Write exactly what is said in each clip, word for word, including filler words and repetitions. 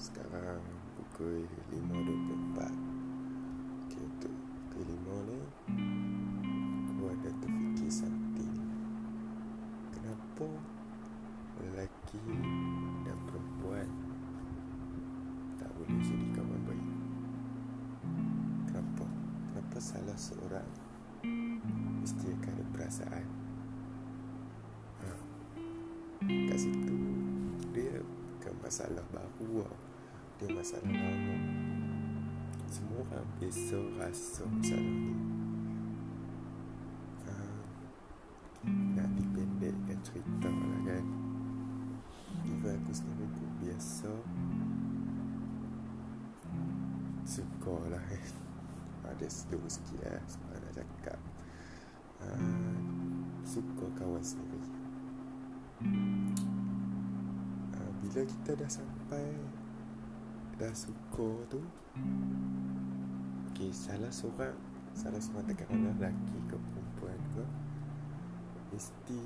Sekarang pukul lima dua puluh empat. Okay, untuk pukul lima ni aku ada terfikir something. Kenapa lelaki dan perempuan tak boleh jadi kawan baik? Kenapa? Kenapa salah seorang mesti akan ada perasaan? Ha. Kat situ dia bukan masalah baru lah. Dia masalah lama. Semua orang biasa rasa masalah ni. Ha. Nak dipendekkan cerita lah kan. Even aku sendiri pun biasa suka lah kan. Ada slow sikit lah sebab nak cakap. Ha. Suka kawan sendiri. Ha. Bila kita dah sampai dah suka tu, okay, salah seorang Salah seorang takkan orang lelaki ke perempuan ke, mesti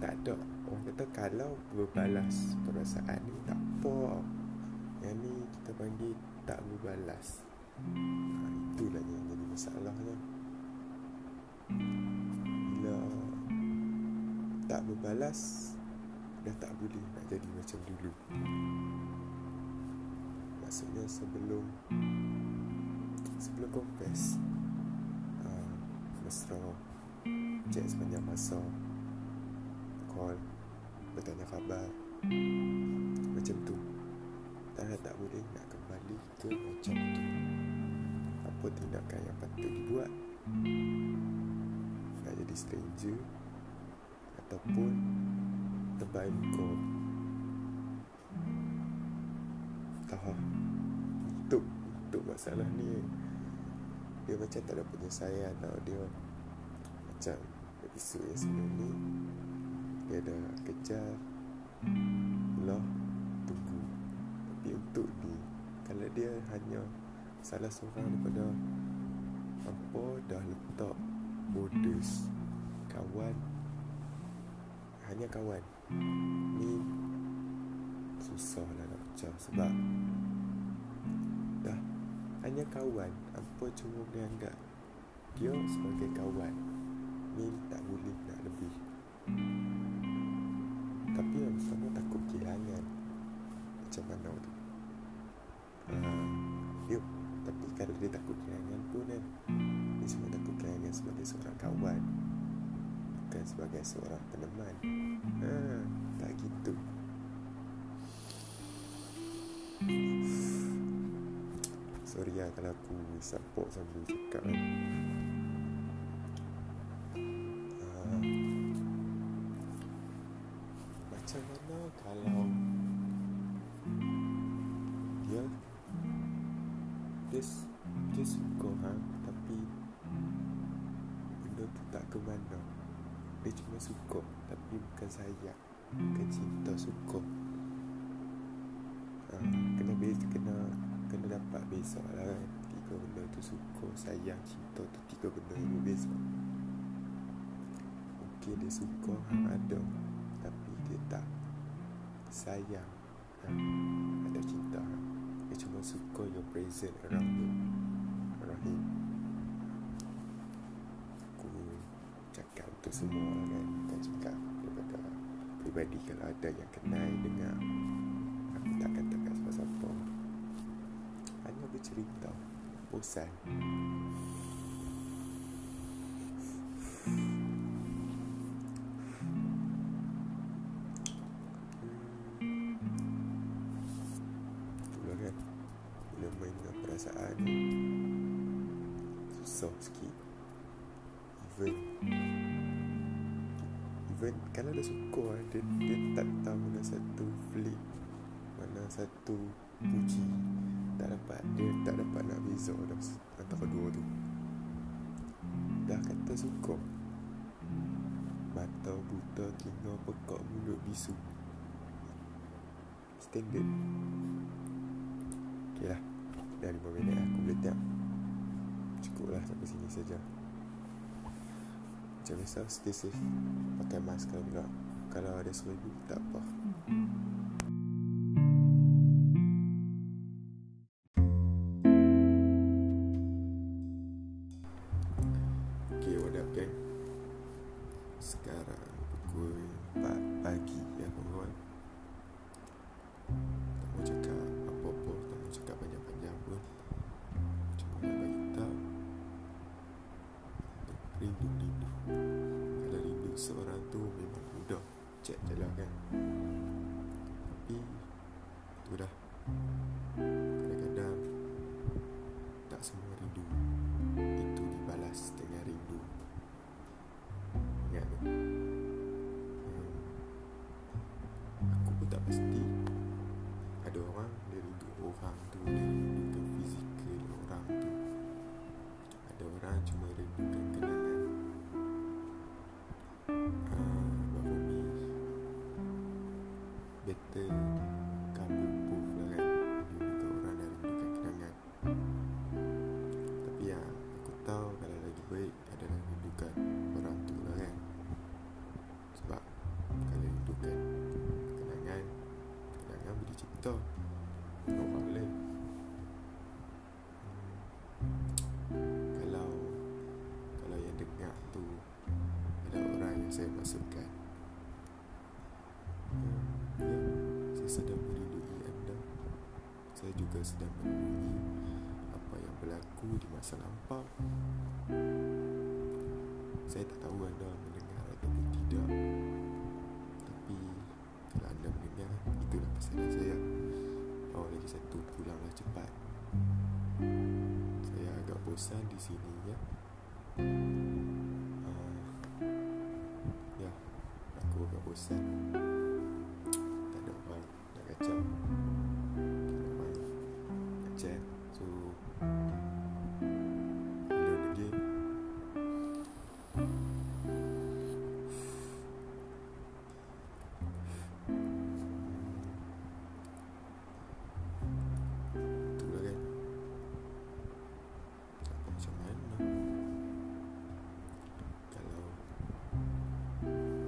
tak ada. Orang kata kalau berbalas perasaan ni tak apa, yang ni kita panggil tak berbalas. ha, Itulah yang jadi masalahnya. Bila tak berbalas, dah tak boleh nak jadi macam dulu. Maksudnya sebelum Sebelum confess, uh, mesra, chat sepanjang masa, call, bertanya khabar, macam tu. Dah tak boleh nak kembali ke macam tu. Apa tindakan yang patut dibuat? Nak jadi stranger ataupun terbaik kau tahu. Untuk Untuk masalah ni, dia macam tak ada penyelesaian tau. Dia macam episod yang sebelum ni dia dah kejar lah, tunggu. Tapi untuk ni, kalau dia hanya salah seorang daripada apa, dah letak borders kawan, hanya kawan ni, susah lah nak pecah. Sebab dah hanya kawan, apa cuma dianggap dia sebagai kawan ni, tak boleh nak lebih. Tapi yang sama takut kehilangan. Macam mana tu? uh, Dia tapi kalau dia takut kehilangan pun kan, dia cuma takut kehilangan sebagai seorang kawan, sebagai seorang peneman. ha, Tak gitu. Sorry lah kalau aku support sambil cakap kan. ha, Macam mana kalau Dia Dia, dia suka ha? Tapi benda tu tak ke mana. Dia cuma suka, tapi bukan sayang, bukan cinta suka. ha, Kena beza, kena Kena dapat beza lah kan. Tiga benda tu, suka, sayang, cinta tu, tiga benda yang berbeza. Okey, dia suka ha, ada, tapi dia tak sayang, ha, ada cinta. ha. Dia cuma suka your present around you, around him. Cakap untuk semua lah kan, bukan cakap daripada peribadi. Kalau ada yang kenal dengar, aku tak katakan siapa-siapa, hanya bercerita. Bosan. Itulah kan, bila main dengan perasaan susah sikit. Even Even kalau dah suka, Dia, dia tak tahu mana satu flip, mana satu puji. Tak dapat, dia tak dapat nak beza dah antara dua tu. Dah kata suka, mata buta, telinga pekak, mulut bisu. Standard. Okay lah, dah lima minit aku boleh tap. Cukup lah sampai sini saja. Macam biasa, stay safe, pakai mask kalau, kalau ada seribu, tak apa. Okey. Sekarang pukul empat pagi ya kawan-kawan. Tak mau cakap apa-apa, tak mau cakap panjang-panjang pun. Cuma nak bagi tahu rindu-rindu. Kalau rindu seorang tu memang mudah, cek je lah kan. Tapi itulah, kadang-kadang tak semua rindu itu dibalas dengan rindu. Ingat tu, hmm. aku pun tak pasti. Ada orang dia rindu orang tu, dia rindukan fizikal orang tu. Ada orang cuma rindukan kenangan. uh, Baru ni better kamu pun lah kan, rindukan orang dan rindukan kenangan. Tapi yang aku tahu kalau lagi baik adalah rindukan orang tu lah kan. Sebab kalau rindukan kenangan, kenangan boleh cipta orang lain. Kalau Kalau yang dengar tu adalah orang yang saya maksudkan, sedang merindui anda. Saya juga sedang merindui apa yang berlaku di masa lampau. Saya tak tahu anda mendengar ataupun tidak, tapi kalau anda mendengar, itulah pesanan saya. Oh, lagi satu, pulanglah cepat. Saya agak bosan di sini ya. uh, Ya, aku agak bosan. Macam main macam so learn again. Itulah kan, tak tahu macam mana. Kalau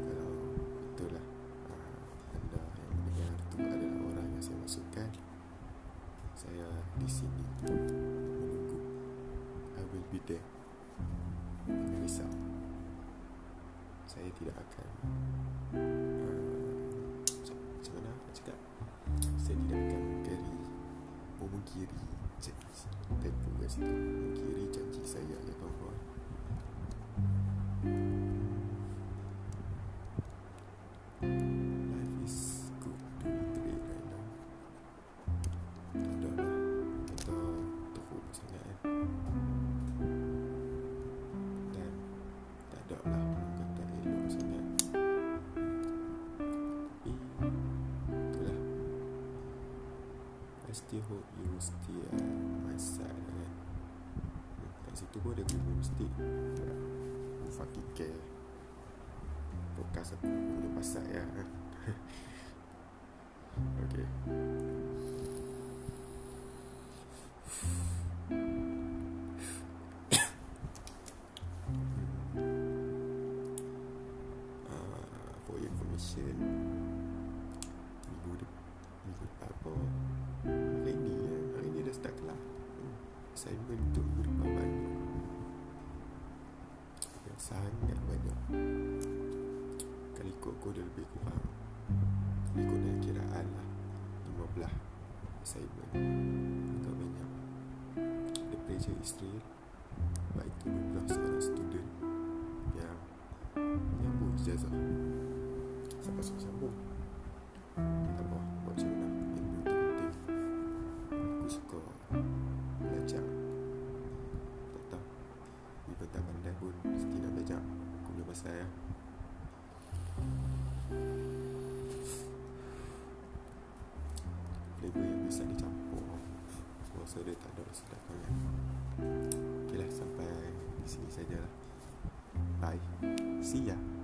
Kalau betul lah, uh, anda yang mendengar tu adalah saya masukkan. Saya di sini menunggu. I will be there. Jangan risau, saya tidak akan uh, macam mana nak cakap, saya tidak akan mengkiri memungkiri janji tempoh kat situ, memungkiri janji saya ya kawan-kawan. Still hope you still at my side kan. Kat situ pun ada guru mistake. Aku fucking care podcast aku boleh pasal ya. Okay, uh, for your information, minggu depan apa saya bentuk berapa banyak, yang sangat banyak. Kali ikut aku dah lebih kurang, kali ikut dah kiraan lah lima belas saya bentuk banyak. Ada pelajar Israel, baik itu dua belas seorang student yang menyambung ijazah. Siapa suruh sambung? Tak apa, buat macam mana. Ilmu itu penting. Aku suka belajar, tak tahu even tak pandai pun mesti nak belajar. Aku punya pasal ya. Flavor yang bisa dicampur, rasa dia tak ada rasa tak kangen. Ok lah, sampai di sini sajalah. Bye, see ya.